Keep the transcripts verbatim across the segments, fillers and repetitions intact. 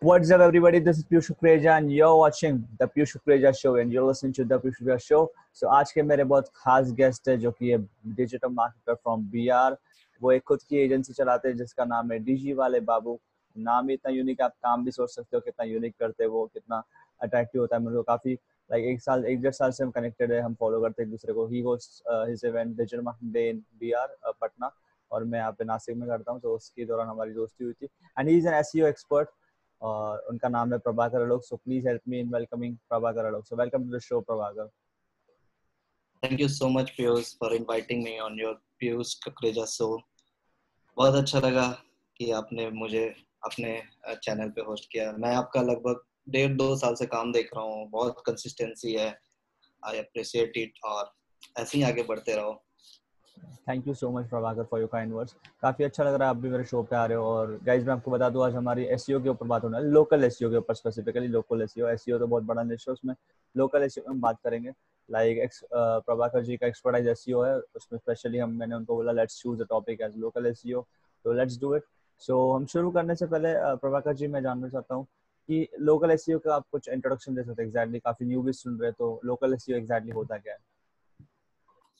What's up everybody, this is Piyush Kukreja and you're watching the Piyush Kukreja show and you're listening to the Piyush Kukreja show. So आज के मेरे बहुत खास guest है जो कि है digital marketer from B R. वो एक खुद की एजेंसी चलाते हैं जिसका नाम है डीजी वाले बाबू. नाम ही इतना यूनिक, आप काम भी सोच सकते हो कितना यूनिक करते हैं वो, कितना अट्रैक्टिव होता है. मेरे को काफी लाइक एक साल एक डेढ़ साल से हम कनेक्टेड है, हम फॉलो करते हैं एक दूसरे को. He host his event digital marketing day in B R Patna और मैं यहाँ पे नासिक में करता हूँ. तो उसके दौरान हमारी दोस्ती हुई थी and he is an SEO expert और उनका नाम है Prabhakar Alok. So please help me in welcoming Prabhakar Alok. So welcome to the show Prabhakar. Thank you so much Piyush for inviting me on your Piyush Kukreja show. बहुत अच्छा लगा कि आपने मुझे अपने चैनल पे होस्ट किया. मैं आपका लगभग डेढ़ दो साल से काम देख रहा हूँ, बहुत कंसिस्टेंसी है. आई अप्रिशिएट इट और ऐसे ही आगे बढ़ते रहो. Thank you so much Prabhakar for your kind words. काफ़ी अच्छा लग रहा है आप भी मेरे शो पे आ रहे हो. और गाइज मैं आपको बता दूं आज हमारी एसईओ के ऊपर बात होना है, लोकल एसईओ के ऊपर, स्पेसिफिकली लोकल एसईओ. एसईओ तो बहुत बड़ा निश है, उसमें लोकल एसईओ हम बात करेंगे. Like like, uh, Prabhakar ji का एक्सपर्टाइज एसईओ है, उसमें स्पेशली हम मैंने उनको बोला let's choose the topic as local SEO, तो लेट्स डू इट. सो हम शुरू करने से पहले uh, प्रभाकर जी मैं जानना चाहता हूँ कि लोकल एसईओ का आप कुछ इंट्रोडक्शन दे सकते हैं. एग्जैक्टली काफ़ी न्यू भी सुन रहे, तो लोकल एसईओ एग्जैक्टली होता क्या है?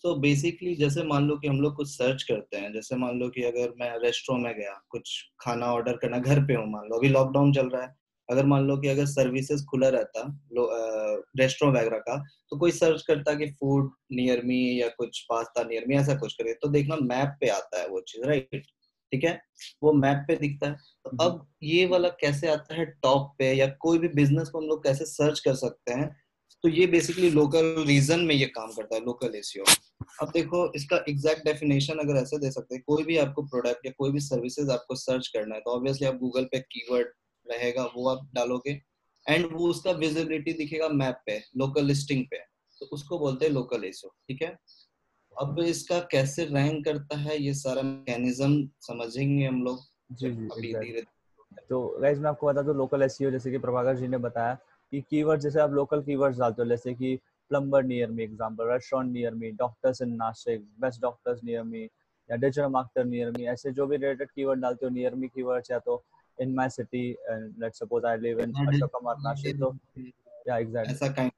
तो बेसिकली जैसे मान लो कि हम लोग कुछ सर्च करते हैं, जैसे मान लो कि अगर मैं रेस्टोरेंट में गया, कुछ खाना ऑर्डर करना, घर पे हूँ, मान लो अभी लॉकडाउन चल रहा है, अगर मान लो कि अगर सर्विसेज खुला रहता रेस्टोरेंट वगैरह का, तो कोई सर्च करता कि फूड नियर मी या कुछ पास्ता नियर मी ऐसा कुछ करके, तो देखना मैप पे आता है वो चीज, राइट? ठीक है, वो मैप पे दिखता है. तो अब ये वाला कैसे आता है टॉप पे, या कोई भी बिजनेस को हम लोग कैसे सर्च कर सकते हैं, तो ये बेसिकली लोकल रीजन में ये काम करता है लोकल एसईओ. अब देखो इसका एग्जैक्ट डेफिनेशन अगर ऐसे दे सकते हैं, कोई भी आपको प्रोडक्ट या कोई भी सर्विसेज आपको सर्च करना है, तो ऑब्वियसली आप गूगल पे कीवर्ड रहेगा वो आप डालोगे एंड वो उसका विजिबिलिटी दिखेगा मैप पे, लोकल लिस्टिंग पे, तो उसको बोलते हैं लोकल एसईओ. ठीक है, अब इसका कैसे रैंक करता है ये सारा मैकेनिज्म समझेंगे हम लोग अभी धीरे. तो गाइस मैं आपको बता दूं लोकल एसईओ जैसे कि प्रभाकर जी ने बताया कि कीवर्ड, जैसे आप लोकल कीवर्ड्स डालते हो जैसे कि plumber near me, example restaurant near me, doctors in Nashik, best doctors near me, या डिजिटल मार्केटर नियर मी, ऐसे जो भी रिलेटेड कीवर्ड डालते हो नियर मी कीवर्ड्स, या तो in my city, let's suppose I live in Ashok Kumar Nashik, तो या एग्जैक्टली ऐसा काइंड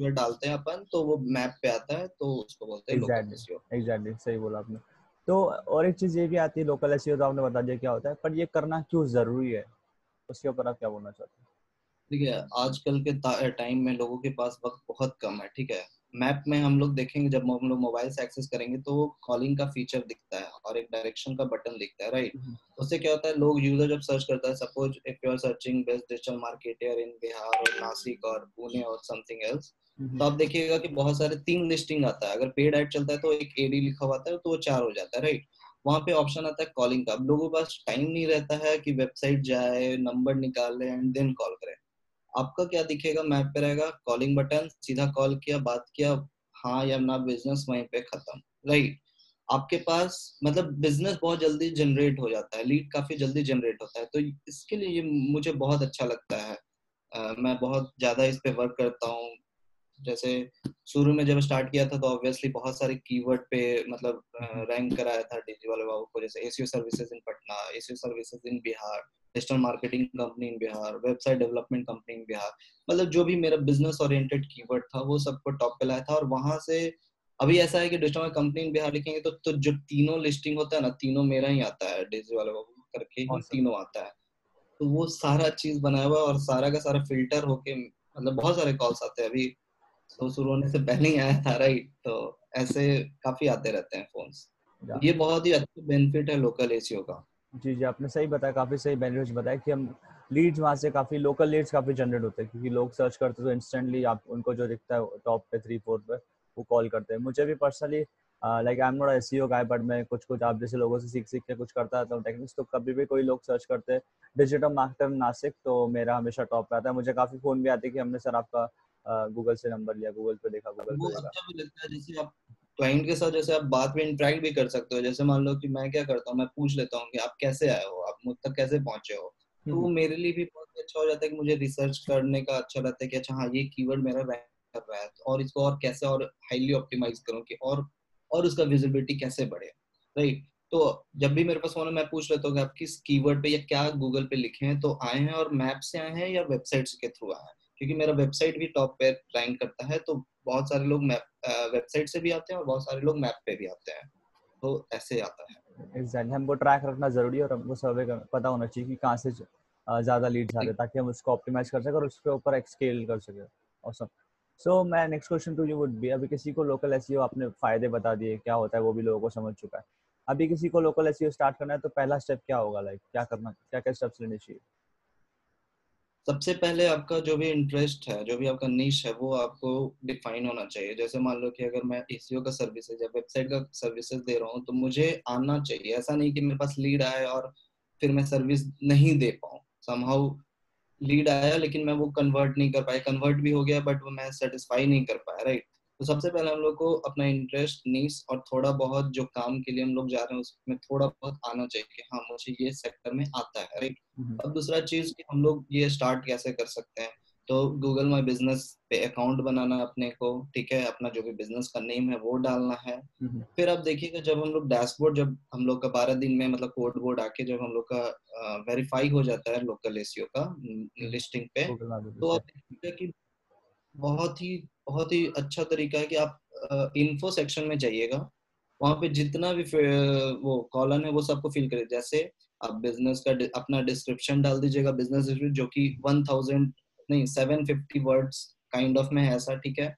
अगर डालते हैं अपन तो वो मैप पे आता है, तो उसको बोलते हैं लोकल एसईओ. एग्जैक्टली सही बोला आपने. तो और एक चीज ये भी आती है लोकल एसईओ, तो आपने बता दिया क्या होता है, पर ये करना क्यों जरूरी है, उसके ऊपर आप क्या बोलना चाहते हैं? ठीक है, आजकल के टाइम में लोगों के पास वक्त बहुत कम है. ठीक है, मैप में हम लोग देखेंगे जब हम लोग मोबाइल से एक्सेस करेंगे तो कॉलिंग का फीचर दिखता है और एक डायरेक्शन का बटन दिखता है, राइट? उससे क्या होता है, लोग यूजर जब सर्च करता है, suppose if you are searching best digital marketer in Bihar और नासिक और पुणे और समथिंग एल्स, तो आप देखिएगा कि बहुत सारे तीन लिस्टिंग आता है. अगर पेड ऐड चलता है तो एक एडी लिखा हुआ आता है, तो वो चार हो जाता है, राइट? वहाँ पे ऑप्शन आता है कॉलिंग का. अब लोगों के पास टाइम नहीं रहता है कि वेबसाइट जाए, नंबर निकाले एंड देन कॉल करे. आपका क्या दिखेगा मैप पे रहेगा कॉलिंग बटन, सीधा कॉल किया, बात किया, हाँ या ना, बिजनेस वहीं पे खत्म, राइट? आपके पास मतलब बिजनेस बहुत जल्दी जनरेट हो जाता है, लीड काफी जल्दी जनरेट होता है. तो इसके लिए मुझे बहुत अच्छा लगता है. uh, मैं बहुत ज्यादा इस पे वर्क करता हूँ. जैसे शुरू में जब स्टार्ट किया था तो ऑब्वियसली बहुत सारे कीवर्ड पे मतलब रैंक कराया था डीजी वाले बाबू को, जैसे SEO services in Patna, SEO services in Bihar, digital marketing company in Bihar, website development company in Bihar, मतलब जो भी मेरा बिजनेस ओरिएंटेड कीवर्ड था वो सबको टॉप पे लाया था. और वहां से अभी ऐसा है कि डिजिटल कंपनी इन बिहार लिखेंगे तो, तो जो तीनों लिस्टिंग होता है ना, तीनों मेरा ही आता है, डीजी वाले बाबू करके तीनों आता है. तो वो सारा चीज बनाया हुआ और सारा का सारा फिल्टर होके मतलब बहुत सारे कॉल्स आते हैं अभी, तो शुरू होने से पहले ही आया था, राइट? तो ऐसे काफी आते रहते हैं फोन्स. ये बहुत ही अच्छा बेनिफिट है लोकल एसईओ का. जी जी आपने सही बताया, काफी सही बेनिफिट्स बताया कि हम लीड्स वहाँ से काफी लोकल लीड्स काफी जनरेट होते हैं, क्योंकि लोग सर्च करते तो इंस्टेंटली आप उनको जो दिखता है टॉप पे थ्री फोर पे वो कॉल करते हैं. मुझे भी personally like I am not SEO guy, but मैं कुछ कुछ आप जैसे लोगों से सीख सीख के कुछ करता रहता हूँ टेक्निक्स. तो कभी भी कोई लोग सर्च करते हैं डिजिटल मार्केटर नासिक तो मेरा हमेशा टॉप पे आता है. मुझे काफी फोन भी आते हैं कि हमने सर आपका गूगल से नंबर लिया, गूगल पे देखा, गूगल पे देखा. अच्छा भी लगता है जैसे आप क्लाइंट के साथ जैसे आप बात में इंटरेक्ट भी कर सकते हो. जैसे मान लो कि मैं क्या करता हूँ, मैं पूछ लेता हूँ कि आप कैसे आए हो, आप मुझ तक कैसे पहुंचे हो, तो वो मेरे लिए भी बहुत अच्छा हो जाता है कि मुझे रिसर्च करने का अच्छा रहता है कि अच्छा हाँ ये कीवर्ड मेरा रैंक कर रहा है और इसको और कैसे और हाईली ऑप्टिमाइज करूँ कि और और उसका विजिबिलिटी कैसे बढ़े, राइट? तो जब भी मेरे पास फोन है मैं पूछ लेता हूँ कि आप किस कीवर्ड पे या क्या गूगल पे लिखे हैं, तो आए हैं और मैप से आए हैं या वेबसाइट्स के थ्रू आए हैं, क्योंकि मेरा वेबसाइट भी टॉप पे रैंक करता है, तो बहुत सारे लोग मैप वेबसाइट से भी आते हैं और बहुत सारे लोग मैप पे भी आते हैं, तो ऐसे आता है। एग्जैक्टली, हमको ट्रैक रखना जरूरी है और हमको सर्वे करना पता होना चाहिए कि कहाँ से ज्यादा लीड्स आ रहे हैं, ताकि हम उसको ऑप्टिमाइज कर सके और उसके ऊपर स्केल कर सके। Awesome. So my next question to you would be, अभी किसी को लोकल एसईओ, आपने फायदे बता दिए क्या होता है वो भी लोगों को समझ चुका है, अभी किसी को लोकल एसईओ स्टार्ट करना है तो पहला स्टेप क्या होगा, लाइक क्या करना, क्या क्या स्टेप्स लेने चाहिए? सबसे पहले आपका जो भी इंटरेस्ट है, जो भी आपका नीश है, वो आपको डिफाइन होना चाहिए। जैसे मान लो कि अगर मैं एसईओ का सर्विसेज या वेबसाइट का सर्विसेज दे रहा हूँ, तो मुझे आना चाहिए, ऐसा नहीं कि मेरे पास लीड आए और फिर मैं सर्विस नहीं दे पाऊँ। समहाउ लीड आया लेकिन मैं वो कन्वर्ट नहीं कर पाया, कन्वर्ट भी हो गया बट वो मैं सेटिस्फाई नहीं कर पाया, राइट। तो सबसे पहले हम लोग को अपना इंटरेस्ट, नीश और थोड़ा बहुत जो काम के लिए हम लोग जा रहे हैं उसमें थोड़ा बहुत आना चाहिए कि हाँ मुझे ये सेक्टर में आता है, राइट। अब दूसरा चीज कि हम लोग ये स्टार्ट कैसे कर सकते हैं, तो गूगल माई बिजनेस पे अकाउंट बनाना अपने को, ठीक है, अपना जो भी बिजनेस का नेम है वो डालना है। फिर आप देखिएगा जब हम लोग डैशबोर्ड, जब हम लोग का बारह दिन में मतलब कोड बोर्ड आके जब हम लोग का वेरीफाई हो जाता है लोकल एसईओ का लिस्टिंग पे, तो आप देखिएगा कि बहुत ही बहुत ही अच्छा तरीका है कि आप इन्फो सेक्शन में जाइएगा, वहाँ पे जितना भी वो कॉलम है वो सबको फिल करें। जैसे आप बिजनेस का अपना डिस्क्रिप्शन डाल दीजिएगा, बिजनेस जो कि वन थाउजेंड नहीं seven fifty words kind of में है ऐसा, ठीक है।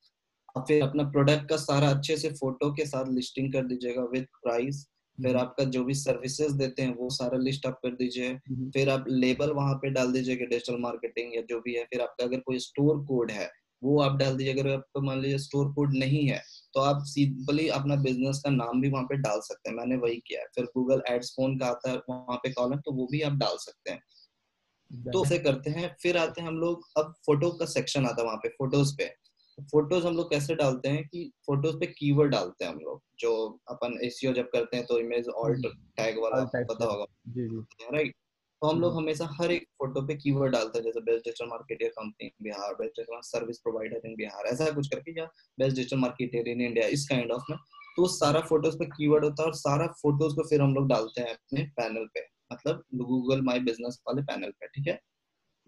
और फिर अपना प्रोडक्ट का सारा अच्छे से फोटो के साथ लिस्टिंग कर दीजिएगा विद प्राइस। फिर आपका जो भी सर्विसेज देते हैं वो सारा लिस्ट आप कर दीजिए। फिर आप लेबल वहाँ पे डाल दीजिए कि डिजिटल मार्केटिंग या जो भी है। फिर आपका अगर कोई स्टोर कोड है वो आप डाल दीजिए। अगर आपको मान लीजिए स्टोर कोड नहीं है तो आप सिंपली अपना बिजनेस का नाम भी वहाँ पे डाल सकते हैं, मैंने वही किया है। फिर गूगल एड्स फोन का आता है वहाँ पे कॉलम, तो वो भी आप डाल सकते हैं। तो ऐसे करते हैं। फिर आते हैं हम लोग, अब फोटो का सेक्शन आता है वहाँ पे, फोटोज पे। फोटोज हम लोग कैसे डालते हैं कि फोटोज पे कीवर्ड डालते हैं हम लोग, जो अपन एसईओ जब करते हैं तो इमेज ऑल्ट टैग वाला पता होगा, राइट। तो हम लोग हमेशा हर एक फोटो पे कीवर्ड डालते हैं, जैसे best digital marketer company Bihar, best service provider in Bihar, ऐसा कुछ करके, या best digital marketer in India, इस काइंड ऑफ में। तो सारा फोटोज पे कीवर्ड होता है और सारा फोटोज को फिर हम लोग डालते हैं अपने पैनल पे, मतलब गूगल माई बिजनेस वाले पैनल पे, ठीक है।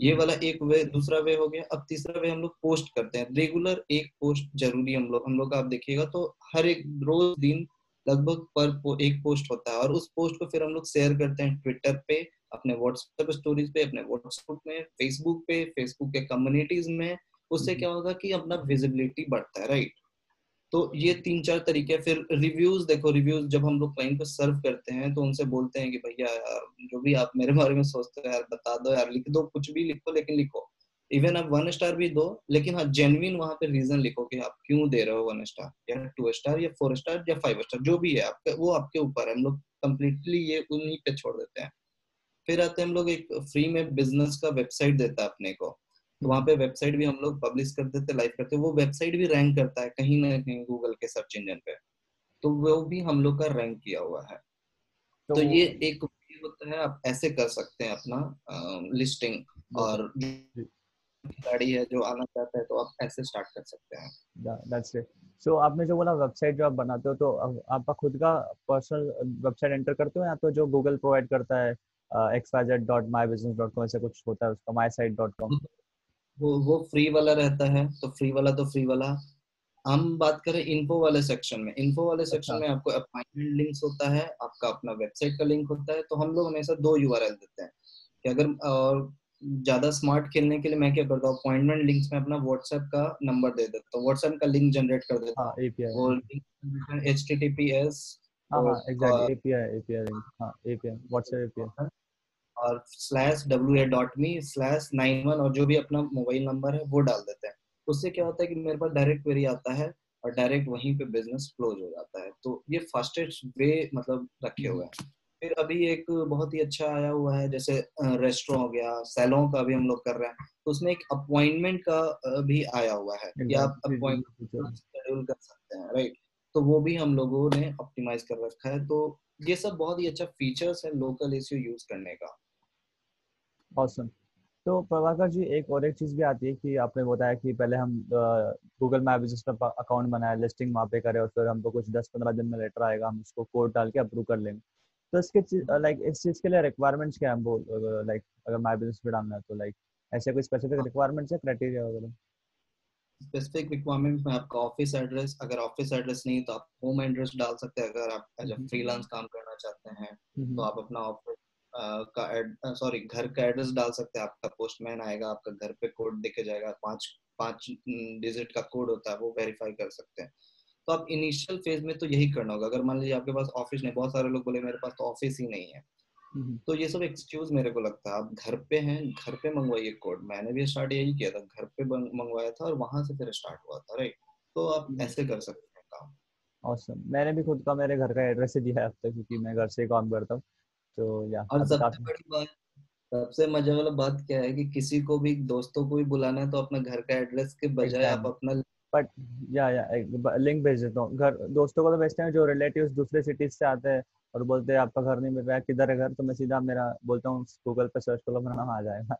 ये वाला एक वे, दूसरा वे हो गया। अब तीसरा वे हम लोग पोस्ट करते हैं, रेगुलर एक पोस्ट जरूरी हम लोग हम लोग का आप देखिएगा तो हर एक रोज दिन लगभग पर एक पोस्ट होता है, और उस पोस्ट को फिर हम लोग शेयर करते हैं ट्विटर पे, अपने व्हाट्सएप स्टोरीज पे, अपने व्हाट्सएप में, फेसबुक पे, फेसबुक के कम्युनिटीज में। उससे क्या होगा कि अपना विजिबिलिटी बढ़ता है, राइट। तो ये तीन चार तरीके। फिर रिव्यूज देखो, रिव्यूज जब हम लोग क्लाइंट को सर्व करते हैं तो उनसे बोलते हैं कि भैया जो भी आप मेरे बारे में सोचते हो यार बता दो यार, लिख दो, कुछ भी लिखो लेकिन लिखो। इवन आप वन स्टार भी दो, लेकिन हाँ जेन्युइन वहाँ पे रीजन लिखो कि आप क्यों दे रहे हो वन स्टार या टू स्टार या फोर स्टार या फाइव स्टार, जो भी है आपके वो आपके ऊपर है। हम लोग कम्प्लीटली ये उन्हीं पे छोड़ देते हैं। फिर आते हैं हम लोग, एक फ्री में बिजनेस का वेबसाइट देता है अपने को, तो वहाँ पे वेबसाइट भी हम लोग पब्लिश कर देते, लाइव करते, वो वेबसाइट भी रैंक करता है कहीं ना कहीं गूगल के सर्च इंजन पे, तो वो भी हम लोग का रैंक किया हुआ है। तो, तो ये एक होता है, आप ऐसे कर सकते हैं अपना आ, लिस्टिंग। और गाड़ी है जो आना चाहता है तो आप ऐसे स्टार्ट कर सकते हैं। That's it. सो आपने जो बोला वेबसाइट जो आप बनाते हो, तो आपका खुद का पर्सनल वेबसाइट एंटर करते हो या तो जो गूगल प्रोवाइड करता है X Y Z dot my business dot com ऐसा कुछ होता है उसका, माई साइट डॉट कॉम? वो वो फ्री वाला रहता है, तो फ्री वाला तो फ्री वाला हम बात करें। इन्फो वाले सेक्शन में, इन्फो वाले सेक्शन में आपको अपॉइंटमेंट लिंक्स होता है, आपका अपना वेबसाइट का लिंक होता है। तो हम लोग हमेशा दो यूआरएल देते हैं कि अगर, और ज्यादा स्मार्ट खेलने के लिए मैं क्या करता हूँ, अपॉइंटमेंट लिंक्स में अपना व्हाट्सएप का नंबर दे देता हूँ, व्हाट्सएप का लिंक जनरेट कर देता हूँ, H T T P S API और slash W A dot me slash nine one और जो भी अपना मोबाइल नंबर है वो डाल देते हैं। उससे क्या होता है कि मेरे पास डायरेक्ट क्वेरी आता है और डायरेक्ट वहीं पे बिजनेस क्लोज हो जाता है। तो ये फास्टेस्ट वे मतलब रखे हुए हैं। फिर अभी एक बहुत ही अच्छा आया हुआ है, जैसे रेस्टोरेंट हो गया, सैलून का भी हम लोग कर रहे हैं, तो उसमें एक अपॉइंटमेंट का भी आया हुआ है कि आप अपॉइंटमेंट शेड्यूल कर सकते हैं, राइट। तो वो भी हम लोगों ने ऑप्टिमाइज कर रखा है। तो ये सब बहुत ही अच्छा फीचर्स है लोकल एसईओ यूज करने का। Awesome. तो प्रभाकर जी एक और एक चीज भी आती है कि आपने बताया कि पहले हम गूगल माई बिजनेस पर अकाउंट बनाया, लिस्टिंग वहाँ पे करें और फिर हमको कुछ दस पंद्रह दिन में लेटर आएगा, हम उसको कोड डाल के अप्रूव कर लेंगे। तो इसके लाइक इस चीज़ के लिए रिक्वायरमेंट्स क्या है, लाइक अगर माय बिजनेस पे डालना है तो लाइक ऐसे कोई स्पेसिफिक रिक्वायरमेंट्स या क्राइटेरिया वगैरह? स्पेसिफिक रिक्वायरमेंट्स में आपका ऑफिस एड्रेस, अगर ऑफिस एड्रेस नहीं तो आप होम एड्रेस डाल सकते हैं। अगर आप एज अ फ्रीलांस काम करना चाहते हैं तो आप अपना ऑफिस का सॉरी घर का एड्रेस डाल सकते हैं। आपका पोस्टमैन आएगा, आपका घर पे कोड दिखे जाएगा, पांच पांच डिजिट का कोड होता है, वो वेरीफाई कर सकते हैं। तो आप इनिशियल फेज में तो यही करना होगा। अगर मान लीजिए आपके पास ऑफिस नहीं, बहुत सारे लोग बोले मेरे पास तो ऑफिस ही नहीं है, तो ये सब एक्सक्यूज मेरे को लगता है। आप घर पे हैं, घर पे मंगवाइए कोड। मैंने भी स्टार्ट यही किया था, घर पे मंगवाया था और वहां से फिर स्टार्ट हुआ था, राइट। तो आप ऐसे कर सकते हैं काम। ऑसम, मैंने भी खुद का मेरे घर का एड्रेस ही दिया है अब तक, क्योंकि मैं घर से काम करता हूँ। तो या और सबसे बड़ी बात, सबसे मजे वाला बात क्या है कि किसी को भी, दोस्तों को भी बुलाना है तो अपना घर का एड्रेस के बजाय आप अपना बट या या लिंक भेज देता हूँ। घर दोस्तों को तो भेजते हैं जो रिलेटिव्स दूसरे सिटीज से आते हैं और बोलते हैं आपका घर नहीं मिल रहा है, किधर है घर, तो मैं सीधा मेरा बोलता हूँ गूगल पे सर्च करो, मेरा नाम आ जाएगा।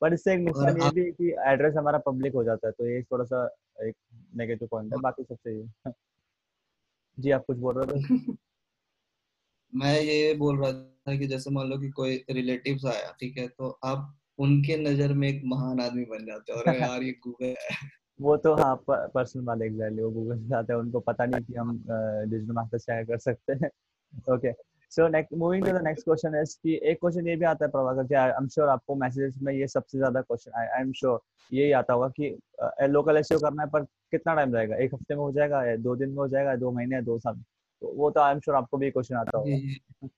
पर इससे एक नुकसान ये भी है कि एड्रेस हमारा पब्लिक हो जाता है, तो ये थोड़ा सा एक नेगेटिव पॉइंट है। बाकी सबसे ये जी आप कुछ बोल रहे थे? मैं ये बोल रहा था कि जैसे मान लो कि कोई रिलेटिव्स आया, ठीक है, तो आप उनके नजर में एक महान आदमी बन जाते हो। अरे यार ये गूगल है वो तो, हाँ, पर्सनल वाले एग्जैक्टली, वो गूगल से जाते हैं, उनको पता नहीं कि हम डिजिटल मार्केटिंग कर सकते हैं। Okay, so next moving to the next question is कि एक क्वेश्चन ये भी आता है Prabhakar ji, I am sure आपको मैसेजेस में ये सबसे ज्यादा क्वेश्चन, आई एम श्योर यही आता होगा कि लोकल एसईओ करना है पर कितना टाइम लगेगा, एक हफ्ते में हो जाएगा, दो दिन में हो जाएगा, दो महीने, दो साल? तो वो तो आई एम श्योर आपको भी क्वेश्चन आता होगा।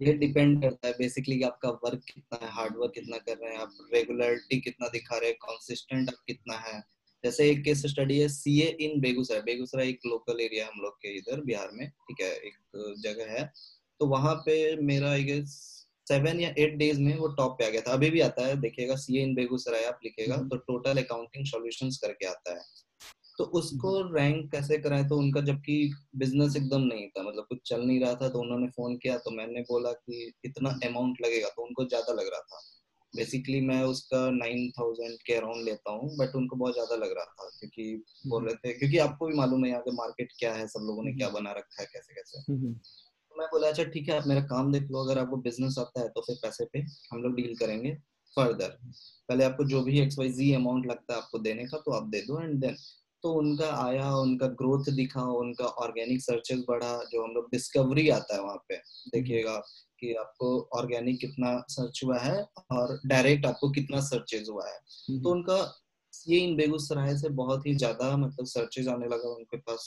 ये डिपेंड करता है बेसिकली कि आपका वर्क कितना है, हार्ड वर्क कितना कर रहे हैं आप, रेगुलरिटी कितना दिखा रहे हैं, कंसिस्टेंट आप कितना है। जैसे एक केस स्टडी है सीए इन बेगूसराय, बेगूसराय एक लोकल एरिया हम लोग के इधर बिहार में, ठीक है, एक जगह है, तो वहां पे मेरा आई गेस सेवन या एट डेज में वो टॉप पे आ गया था। अभी भी आता है, देखिएगा सीए इन बेगूसराय आप लिखेगा तो टोटल अकाउंटिंग सॉल्यूशंस करके आता है। तो उसको रैंक कैसे कराएं, तो उनका, जबकि बिजनेस एकदम नहीं था, मतलब कुछ चल नहीं रहा था, तो उन्होंने फोन किया, तो मैंने बोला कि इतना अमाउंट लगेगा, तो उनको ज्यादा लग रहा था। बेसिकली मैं उसका नाइन थाउजेंड के अराउंड लेता हूँ, बट उनको बहुत ज्यादा लग रहा था, क्योंकि बोल रहे थे, क्योंकि आपको भी मालूम है यहाँ पे मार्केट क्या है, सब लोगों ने क्या बना रखा है, कैसे कैसे। तो मैं बोला अच्छा ठीक है, आप मेरा काम देख लो, अगर आपको बिजनेस आता है तो फिर पैसे पे हम लोग डील करेंगे फर्दर, पहले आपको जो भी एक्स वाई जी अमाउंट लगता है आपको देने का तो आप दे दो। एंड देन तो उनका आया, उनका ग्रोथ दिखा, उनका ऑर्गेनिक सर्चेस बढ़ा, जो हम लोग डिस्कवरी आता है वहां पे देखिएगा कि आपको ऑर्गेनिक कितना सर्च हुआ है और डायरेक्ट आपको कितना सर्चेस हुआ है। तो उनका ये इन बेगूसराय से बहुत ही ज्यादा मतलब सर्चेस आने लगा, उनके पास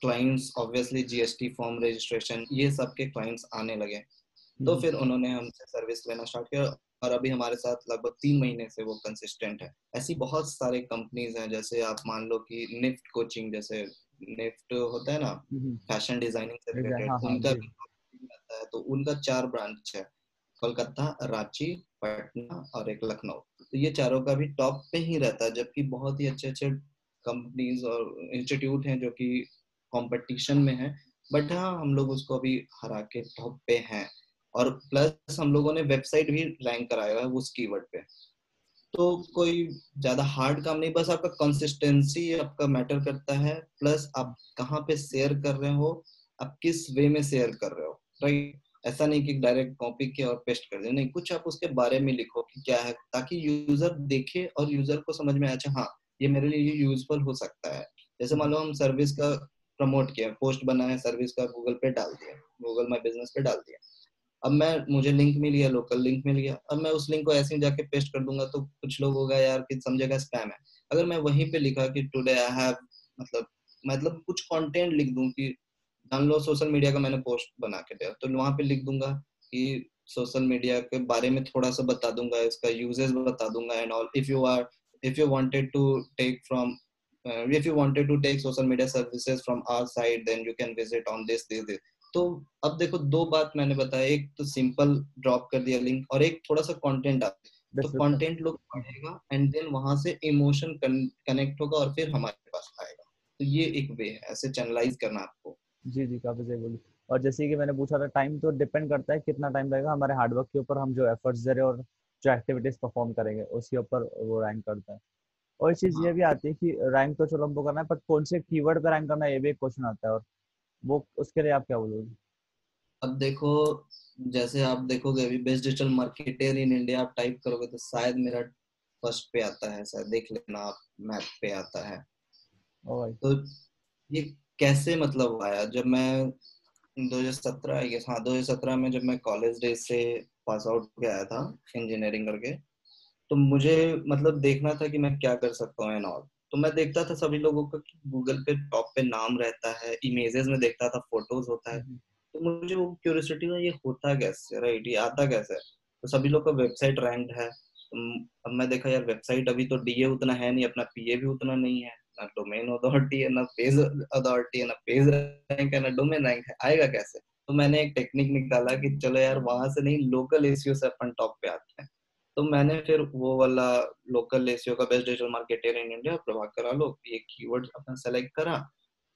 clients, obviously GST form registration, ये सब के क्लाइंट्स आने लगे। तो फिर उन्होंने हमसे सर्विस लेना स्टार्ट किया और अभी हमारे साथ लगभग तीन महीने से वो कंसिस्टेंट है। ऐसी बहुत सारे कंपनीज हैं, जैसे आप मान लो कि निफ्ट कोचिंग, जैसे निफ्ट होता है ना फैशन डिजाइनिंग से रिलेटेड, उनका भी आता है। तो उनका चार ब्रांच है, कोलकाता, रांची, पटना और एक लखनऊ। तो ये चारों का भी टॉप पे ही रहता है, जबकि बहुत ही अच्छे अच्छे कंपनीज और इंस्टीट्यूट हैं जो कि कॉम्पिटिशन में है, बट हाँ हम लोग उसको अभी हरा के टॉप पे हैं। और प्लस हम लोगों ने वेबसाइट भी रैंक कराया है उस कीवर्ड पे। तो कोई ज्यादा हार्ड काम नहीं, बस आपका कंसिस्टेंसी आपका मैटर करता है, प्लस आप कहाँ पे शेयर कर रहे हो, आप किस वे में शेयर कर रहे हो, राइट। ऐसा नहीं कि डायरेक्ट कॉपी किया और पेस्ट कर दिया, नहीं, कुछ आप उसके बारे में लिखो कि क्या है, ताकि यूजर देखे और यूजर को समझ में आए अच्छा हाँ ये मेरे लिए यूजफुल हो सकता है। जैसे मान लो हम सर्विस का प्रमोट किया, पोस्ट बनाया सर्विस का, गूगल पे डाल दिया, गूगल माई बिजनेस पे डाल दिया। अब मैं, मुझे लिंक मिल गया, लोकल लिंक मिल गया, अब मैं उस लिंक को ऐसे ही जाके पेस्ट कर दूंगा तो कुछ लोग होगा यार कि समझेगा स्पैम है। अगर मैं वहीं पे लिखा कि टुडे आई हैव, मतलब मतलब कुछ कंटेंट लिख दूं कि जान लो सोशल मीडिया का मैंने पोस्ट बना के दिया, तो वहां पे लिख दूंगा कि सोशल मीडिया के बारे में थोड़ा सा बता दूंगा, इसका यूजेस बता दूंगा and all. If you are if you wanted to take from if you wanted to take social media services from our side then you can visit on this this this. तो अब देखो दो बात मैंने बताया, एक तो सिंपल ड्रॉप कर दिया लिंक और एक थोड़ा सा कंटेंट आता है, तो कंटेंट लोग पढ़ेगा एंड देन वहां से इमोशन कनेक्ट होगा और फिर हमारे पास आएगा। तो ये एक वे है, ऐसे चैनलाइज करना आपको। जी जी काफी सही बोली। और जैसे कि मैंने पूछा था टाइम, तो डिपेंड करता है कितना टाइम लगेगा हमारे हार्डवर्क के ऊपर, हम जो एफर्ट्स दे रहे हैं और जो एक्टिविटीज परफॉर्म करेंगे उसके ऊपर वो रैंक करता है। और चीज ये भी आती है कि रैंक तो चलो हमको करना है, पर कौन से कीवर्ड पे रैंक करना है ये भी एक क्वेश्चन आता है, और वो उसके लिए आप क्या बोलोगे? अब देखो जैसे आप देखोगे अभी best digital marketer in India आप टाइप करोगे तो शायद मेरा फर्स्ट पे आता है, शायद देख लेना आप मैप पे आता है। तो ये कैसे मतलब आया? जब मैं दो हज़ार सत्रह आई गेस, हाँ दो हज़ार सत्रह में जब मैं कॉलेज डेज से पास आउट हो गया था इंजीनियरिंग करके, तो मुझे मतलब देखना था कि मैं क्या कर सकता हूँ एंड ऑल। तो मैं देखता था सभी लोगों का गूगल पे टॉप पे नाम रहता है, इमेजेस में देखता था, फोटोज होता है, तो मुझे वो क्यूरियोसिटी में ये होता कैसे, राइट, ये आता कैसे? तो सभी लोग का वेबसाइट रैंक है, अब मैं देखा यार वेबसाइट अभी तो डीए उतना है नहीं, अपना पीए भी उतना नहीं है, ना डोमेन अथॉरिटी है, ना पेज अथॉरिटी है, ना पेज रैंक है, ना डोमेन रैंक है, आएगा कैसे? तो मैंने एक टेक्निक निकाला कि चलो यार वहां से नहीं, लोकल एसईओ से अपन टॉप पे आते हैं। तो मैंने फिर वो वाला लोकल एसईओ का best digital marketer in India Prabhakar Alok ये कीवर्ड अपना सेलेक्ट करा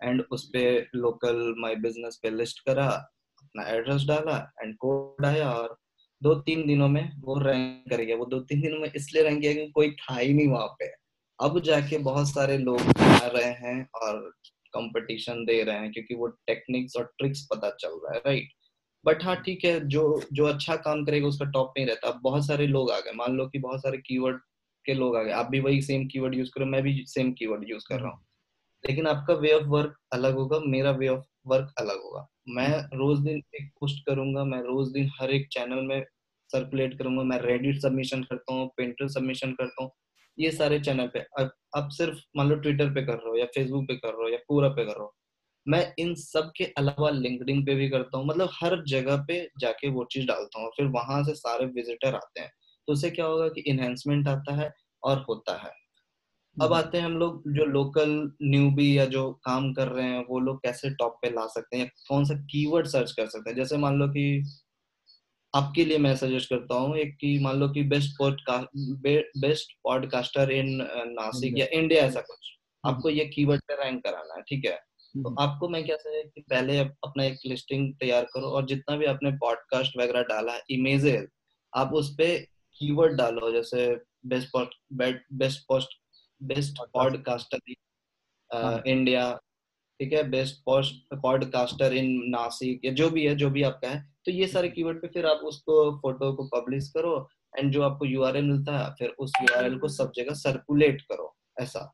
एंड उस पे लोकल माई बिजनेस पे लिस्ट करा, अपना एड्रेस डाला एंड कोड आया और दो तीन दिनों में वो रैंक कर गया। वो दो तीन दिनों में इसलिए रैंक किया क्योंकि कोई था ही नहीं वहाँ पे। अब जाके बहुत सारे लोग आ रहे हैं और कंपटीशन दे रहे हैं क्योंकि वो टेक्निक्स और ट्रिक्स पता चल रहा है, राइट। बट हाँ ठीक है, जो जो अच्छा काम करेगा उसका टॉप नहीं रहता। अब बहुत सारे लोग आ गए, मान लो कि बहुत सारे कीवर्ड के लोग आ गए, आप भी वही सेम कीवर्ड यूज करो, मैं भी सेम कीवर्ड यूज कर रहा हूँ, लेकिन आपका वे ऑफ वर्क अलग होगा, मेरा वे ऑफ वर्क अलग होगा। मैं रोज दिन एक पोस्ट करूंगा, मैं रोज दिन हर एक चैनल में सर्कुलेट करूंगा, मैं रेडिट सबमिशन करता हूँ, पेंटर सबमिशन करता हूँ, ये सारे चैनल पे। अब आप सिर्फ मान लो ट्विटर पे कर रहे हो या फेसबुक पे कर रहे हो या कोरा पे कर रहे हो, मैं इन सब के अलावा लिंक्डइन पे भी करता हूँ, मतलब हर जगह पे जाके वो चीज डालता हूँ, फिर वहां से सारे विजिटर आते हैं। तो उससे क्या होगा कि इनहेंसमेंट आता है और होता है। अब आते हैं हम लोग जो लोकल न्यूबी या जो काम कर रहे हैं वो लोग कैसे टॉप पे ला सकते हैं या कौन सा कीवर्ड सर्च कर सकते हैं। जैसे मान लो कि आपके लिए मैं सजेस्ट करता हूँ एक कि मान लो कि best podcast best podcaster in Nashik या इंडिया, ऐसा कुछ आपको ये कीवर्ड पे रैंक कराना है, ठीक है। तो आपको मैं क्या सजेस्ट कि पहले अपना एक लिस्टिंग तैयार करो और जितना भी आपने पॉडकास्ट वगैरह डाला है, इमेजेस, आप उस पे कीवर्ड डालो, जैसे best pod best post best podcaster India, ठीक है, बेस्ट पॉडकास्टर इन नासिक या जो भी है, जो भी आपका है। तो ये सारे कीवर्ड पे फिर आप उसको फोटो को पब्लिश करो एंड जो आपको यूआरएल मिलता है फिर उस यूआरएल को सब जगह सर्कुलेट करो, ऐसा,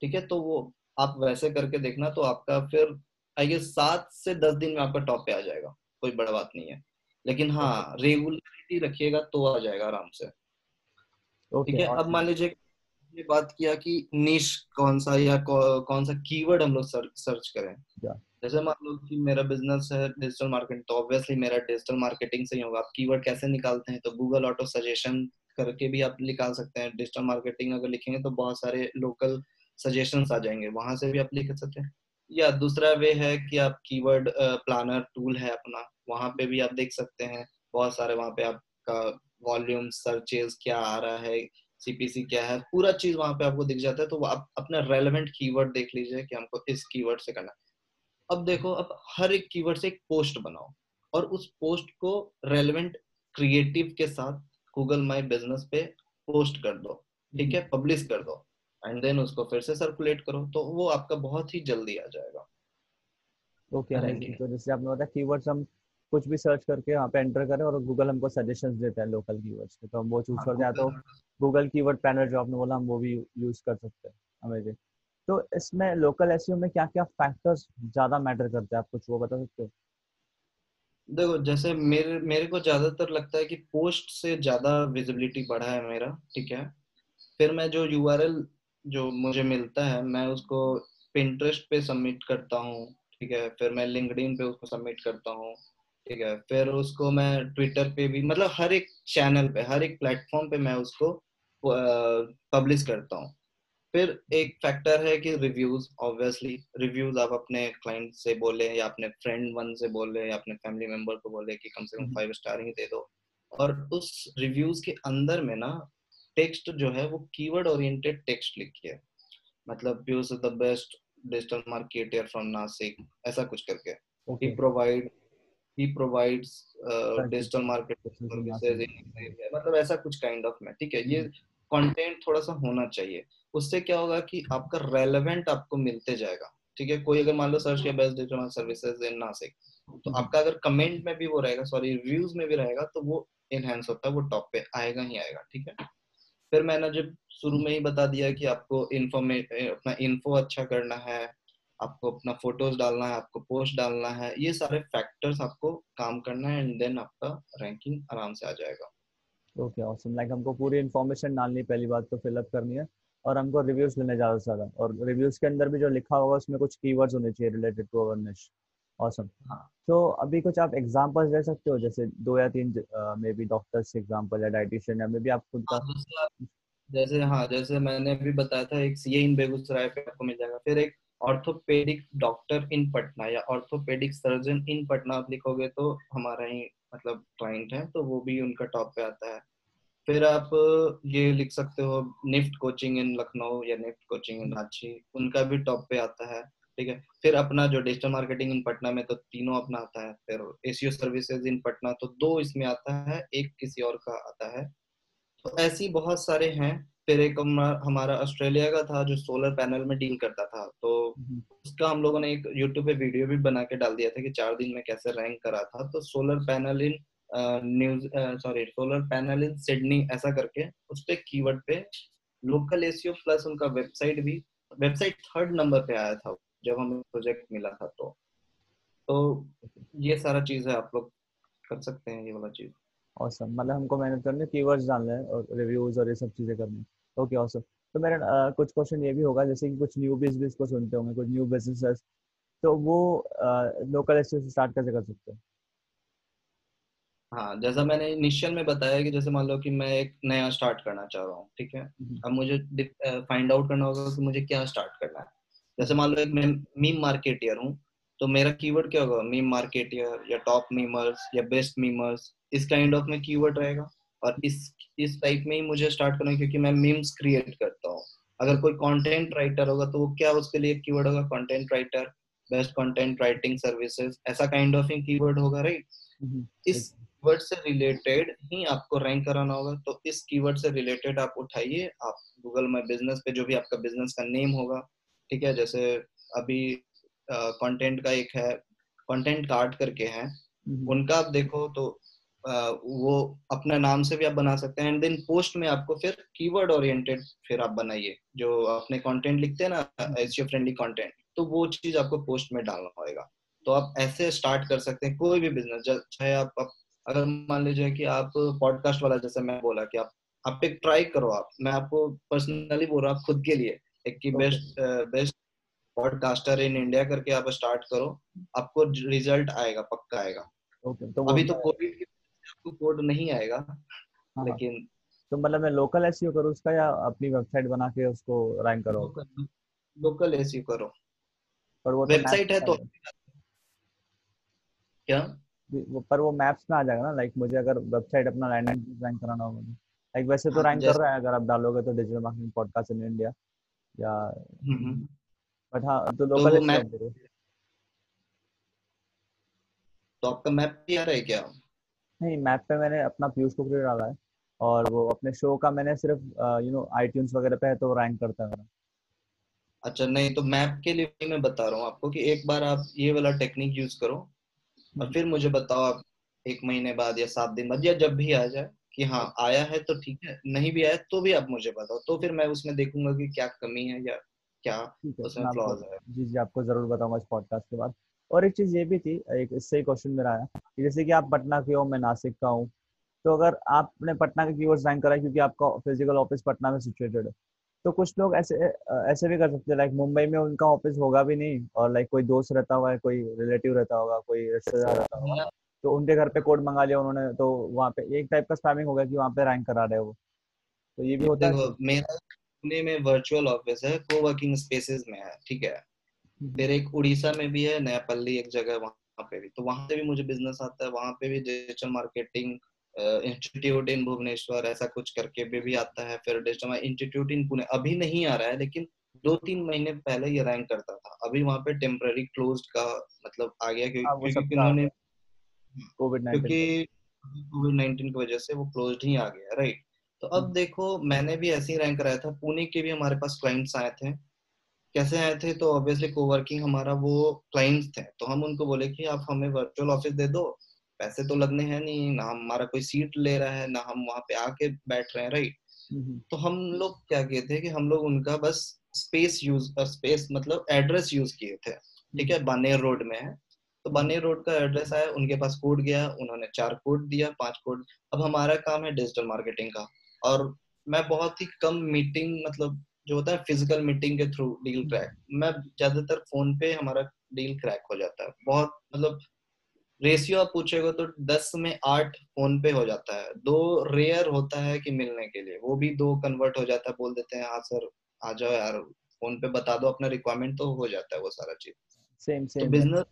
ठीक है। तो वो आप वैसे करके देखना, तो आपका फिर आई गेस सात से दस दिन में आपका टॉप पे आ जाएगा, कोई बड़ा बात नहीं है, लेकिन हाँ रेगुलरिटी रखिएगा तो आ जाएगा आराम से, ठीक है। अब मान लीजिए ये बात किया कि निश कौन सा या कौ, कौन सा कीवर्ड हम लोग सर्च, सर्च करें yeah. जैसे मान लो कि मेरा बिजनेस है डिजिटल मार्केटिंग, तो ऑब्वियसली मेरा डिजिटल मार्केटिंग से ही होगा। आप कीवर्ड कैसे निकालते हैं? तो गूगल ऑटो सजेशन करके भी आप निकाल सकते हैं। डिजिटल मार्केटिंग अगर लिखेंगे तो बहुत सारे लोकल सजेशन आ जाएंगे, वहां से भी आप लिख सकते हैं। या दूसरा वे है कि आप कीवर्ड प्लानर टूल है अपना, वहां पे भी आप देख सकते हैं बहुत सारे, वहां पे आपका वॉल्यूम सर्चेज क्या आ रहा है, सीपीसी क्या है, पूरा चीज वहां पे आपको दिख जाता है। तो आप अपना रेलेवेंट कीवर्ड देख लीजिए कि हमको इस कीवर्ड से करना। अब देखो, अब हर एक कीवर्ड से एक पोस्ट बनाओ और उस पोस्ट को रेलेवेंट क्रिएटिव के साथ गूगल माई बिजनेस पे पोस्ट कर दो, ठीक है, पब्लिश कर दो एंड देन उसको फिर से सर्कुलेट करो, तो वो आपका बहुत ही जल्दी आ जाएगा। ओके, तो जैसे आपने बताया कीवर्ड्स हम कुछ भी सर्च करके यहाँ पे एंटर करें और गूगल हमको सजेशंस देता है लोकल कीवर्ड्स के, तो हम वो चूज करते हैं। तो गूगल कीवर्ड प्लानर जो आपने बोला हम वो भी यूज कर सकते हैं। अमेजिंग। तो इसमें लोकल एसईओ में क्या क्या फैक्टर्स ज्यादा मैटर करते हैं, आप कुछ वो बता सकते हो? देखो, जैसे मेरे मेरे को ज्यादातर लगता है कि पोस्ट से ज्यादा विजिबिलिटी बढ़ा है मेरा, ठीक है। फिर मैं जो यूआरएल जो मुझे मिलता है मैं उसको पिंटरेस्ट पे सबमिट करता हूँ, ठीक है। फिर मैं लिंक्डइन पे उसको सबमिट करता हूँ, ठीक है। फिर उसको मैं ट्विटर पे भी, मतलब हर एक चैनल पे, हर एक प्लेटफॉर्म पे मैं उसको पब्लिश करता हूँ। फिर एक फैक्टर है कि रिव्यूज, ऑब्वियसली रिव्यूज आप अपने क्लाइंट से बोले या अपने फ्रेंड वन से बोले या अपने फैमिली मेंबर को बोले कि कम से कम फाइव स्टार ही दे दो, और उस रिव्यूज के अंदर में ना टेक्स्ट जो है वो कीवर्ड ओरिएंटेड टेक्स्ट लिखिए, मतलब Piyush is the best digital marketer from Nashik, ऐसा कुछ करके। He provide He provides uh, digital marketing services in India, मतलब ऐसा कुछ kind of में, ठीक है। ये content थोड़ा सा होना चाहिए, उससे क्या होगा कि आपका relevant आपको मिलते जाएगा, ठीक है। कोई अगर मान लो सर्च किया best digital services in Nashik, तो आपका अगर कमेंट में भी वो रहेगा, सॉरी रिव्यूज में भी रहेगा, तो वो एनहेंस होता है, वो टॉप पे आएगा ही आएगा। ठीक है, फिर मैंने जब शुरू में ही बता दिया कि आपको इन्फॉर्मेट अपना इन्फो अच्छा करना है, आपको अपना फोटोज डालना है, आपको पोस्ट डालना है, ये सारे फैक्टर्स आपको काम करना है, एंड देन आपका रैंकिंग आराम से आ जाएगा। ओके ऑसम, लाइक हमको पूरी इन्फॉर्मेशन डालनी, पहली बात तो फिल अप करनी है, और हमको रिव्यूज लेने ज्यादा से ज्यादा, और रिव्यूज के अंदर भी जो लिखा होगा उसमें कुछ कीवर्ड्स होने चाहिए related to our niche. Awesome, तो अभी कुछ आप एग्जांपल्स दे सकते हो, जैसे दो या तीन मे बी डॉक्टर्स एग्जांपल या डाइटिशियन या मे बी आप खुद का, जैसे हाँ जैसे मैंने अभी बताया था, एक सीए इन बेगूसराय पे आपको मिल जाएगा, फिर एक ऑर्थोपेडिक डॉक्टर इन पटना या ऑर्थोपेडिक सर्जन इन पटना आप लिखोगे तो हमारा ही मतलब क्लाइंट है, तो वो भी उनका टॉप पे आता है। फिर आप ये लिख सकते हो निफ्ट कोचिंग इन लखनऊ या निफ्ट कोचिंग इन रांची, उनका भी टॉप पे आता है। ठीक है, फिर अपना जो डिजिटल मार्केटिंग इन पटना में तो तीनों अपना आता है, फिर एसईओ सर्विसेज इन पटना तो दो इसमें आता है, एक किसी और का आता है, तो ऐसी बहुत सारे हैं। फिर एक हमारा ऑस्ट्रेलिया का था जो सोलर पैनल में डील करता था, तो उसका हम लोगों ने एक यूट्यूब पे वीडियो भी बना के डाल दिया था कि चार दिन में कैसे रैंक करा था, तो solar panel in news sorry solar panel in Sydney ऐसा करके उस पे कीवर्ड पे लोकल एसईओ प्लस उनका वेबसाइट भी, वेबसाइट थर्ड नंबर पे आया था जब हमें प्रोजेक्ट मिला था। तो तो ये सारा चीज है, आप लोग कर सकते हैं ये वाला चीज। ऑसम, मतलब हमको मेहनत करनी है, कीवर्ड्स डालने हैं और रिव्यूज और ये सब चीजें करनी। ओके ऑसम, तो मेरा uh, कुछ क्वेश्चन ये भी होगा, जैसे कि कुछ न्यू बिजनेस को सुनते होंगे, कुछ न्यू बिजनेसेस, तो वो लोकल एसईओ से स्टार्ट कैसे कर सकते हैं? हाँ, जैसा मैंने इनिशियल में बताया कि जैसे मान लो कि मैं एक नया स्टार्ट करना चाह रहा हूँ, ठीक है, अब मुझे फाइंड आउट करना होगा कि मुझे क्या स्टार्ट करना है। जैसे मान लो एक मैं मीम मार्केटियर हूँ, तो मेरा कीवर्ड क्या होगा, मीम मार्केटियर या टॉप मीमर्स या बेस्ट मीमर्स, इस काइंड ऑफ में कीवर्ड रहेगा, और इस इस टाइप में ही मुझे स्टार्ट करना है क्योंकि मैं मीम्स क्रिएट करता हूँ। अगर कोई कॉन्टेंट राइटर होगा तो वो क्या उसके लिए कीवर्ड होगा, content writer, best content writing services, ऐसा काइंड ऑफ ही कीवर्ड होगा, राइट। इस कीवर्ड से रिलेटेड ही आपको रैंक कराना होगा, तो इस कीवर्ड से रिलेटेड आप उठाइए, आप गूगल माय बिजनेस पे जो भी आपका बिजनेस का नेम होगा, ठीक है, जैसे अभी कंटेंट का एक है कंटेंट कार्ड करके है, उनका आप देखो तो आ, वो अपने नाम से भी आप बना सकते हैं, एंड देन पोस्ट में आपको फिर कीवर्ड ओरिएंटेड फिर आप बनाइए, जो अपने कंटेंट लिखते हैं ना एसईओ फ्रेंडली कंटेंट, तो वो चीज आपको पोस्ट में डालना होगा। तो आप ऐसे स्टार्ट कर सकते हैं कोई भी बिजनेस, चाहे आप, आप अगर मान लीजिए कि आप पॉडकास्ट वाला, जैसे मैं बोला कि आप आप एक ट्राई करो, आप मैं आपको पर्सनली बोल रहा हूँ खुद के लिए, एक कि best best podcaster in India करके आप स्टार्ट करो, आपको रिजल्ट आएगा, पक्का आएगा। okay, तो अभी तो कोविड की आपको कोड नहीं आएगा। हाँ, लेकिन तो मतलब मैं लोकल एसईओ करूँ उसका, या अपनी वेबसाइट बना के उसको रैंक करो? लोकल एसईओ करो, पर वो वेबसाइट है तो क्या, पर वो मैप्स में आ जाएगा ना, लाइक मुझे अगर वेबसाइट अपना रैंक कराना होगा, लाइक वैसे तो रैंक कर रहा है अगर आप डालोगे तो digital marketing podcast in India या, बट हाँ तो लोकल एसईओ। तो आपका मैप भी आ रहा है क्या? नहीं, मैप पे मैंने अपना पीयूष कुकरेजा डाला है, और वो अपने शो का मैंने सिर्फ यू नो आईट्यून्स वगैरह पे है तो रैंक करता है। अच्छा, नहीं तो मैप के लिए मैं बता रहा हूँ आपको कि एक बार आप ये वाला टेक्निक यूज करो, और फिर मुझे बताओ आप एक महीने बाद या सात दिन बाद या जब भी आ जाए कि हाँ आया है तो ठीक है, नहीं भी आया तो भी आप मुझे बताओ, तो फिर मैं उसमें देखूंगा कि क्या कमी है या क्या उसमें फ्लॉज है। जी जी, आपको जरूर बताऊंगा इस पॉडकास्ट के बाद। और एक चीज ये भी थी, एक इससे ही क्वेश्चन मेरा आया कि जैसे कि आप पटना के हो, मैं नासिक का हूँ, तो अगर आपने पटना के कीवर्ड्स रैंक कराए क्योंकि आपका फिजिकल ऑफिस पटना में सिचुएटेड है, तो कुछ लोग ऐसे ऐसे भी कर सकते हैं, लाइक मुंबई में उनका ऑफिस होगा भी नहीं, और लाइक कोई दोस्त रहता हुआ है, कोई रिलेटिव रहता होगा, कोई रिश्तेदार रहता होगा, तो उनके घर पे कोड मंगा लिया उन्होंने, तो वहाँ पे एक टाइप का स्पैमिंग होगा कि वहाँ पे रैंक करा रहे हो, तो ये भी होता है। मेरा पुणे में वर्चुअल ऑफिस है, कोवर्किंग स्पेसेस में है, ठीक है, फिर एक उड़ीसा में भी है, नयापल्ली एक जगह, वहाँ पे भी, तो वहाँ पे भी मुझे बिजनेस आता है, वहाँ पे भी digital marketing institute in Bhubaneswar ऐसा कुछ करके भी, भी आता है, फिर डिजिटल इंस्टीट्यूट इन पुणे अभी नहीं आ रहा है, लेकिन दो तीन महीने पहले ये रैंक करता था, अभी वहाँ पे टेम्पररी क्लोज्ड का मतलब आ गया क्योंकि क्योंकि कोविड नाइनटीन की वजह से वो क्लोज्ड ही आ गया, राइट। तो अब देखो मैंने भी ऐसे ही रैंक कराया था, पुणे के भी हमारे पास क्लाइंट्स आए थे, कैसे आए थे, तो ऑब्वियसली कोवर्किंग हमारा वो क्लाइंट्स थे, तो हम उनको बोले कि आप हमें वर्चुअल ऑफिस दे दो, पैसे तो लगने हैं नहीं, ना हमारा कोई सीट ले रहा है ना हम वहाँ पे आके बैठ रहे हैं, राइट। तो हम लोग क्या किए थे कि हम लोग उनका बस स्पेस यूज स्पेस मतलब एड्रेस यूज किए थे, ठीक है, बानेर रोड में है, तो बानेर रोड का एड्रेस आया, उनके पास कोड गया, उन्होंने चार कोड दिया, पांच कोड। अब हमारा काम है डिजिटल मार्केटिंग का, और मैं बहुत ही कम मीटिंग मतलब जो होता है फिजिकल मीटिंग के थ्रू डील क्रैक, मैं ज्यादातर फोन पे हमारा डील क्रैक हो जाता है, बहुत मतलब रेशियो आप पूछेगा तो दस में आठ फोन पे हो जाता है, दो रेयर होता है कि मिलने के लिए, वो भी दो कन्वर्ट हो जाता है, बोल देते हैं हाँ सर आ जाओ यार फोन पे बता दो अपना रिक्वायरमेंट, तो हो जाता है वो सारा चीज। सेम सेम तो बिजनेस,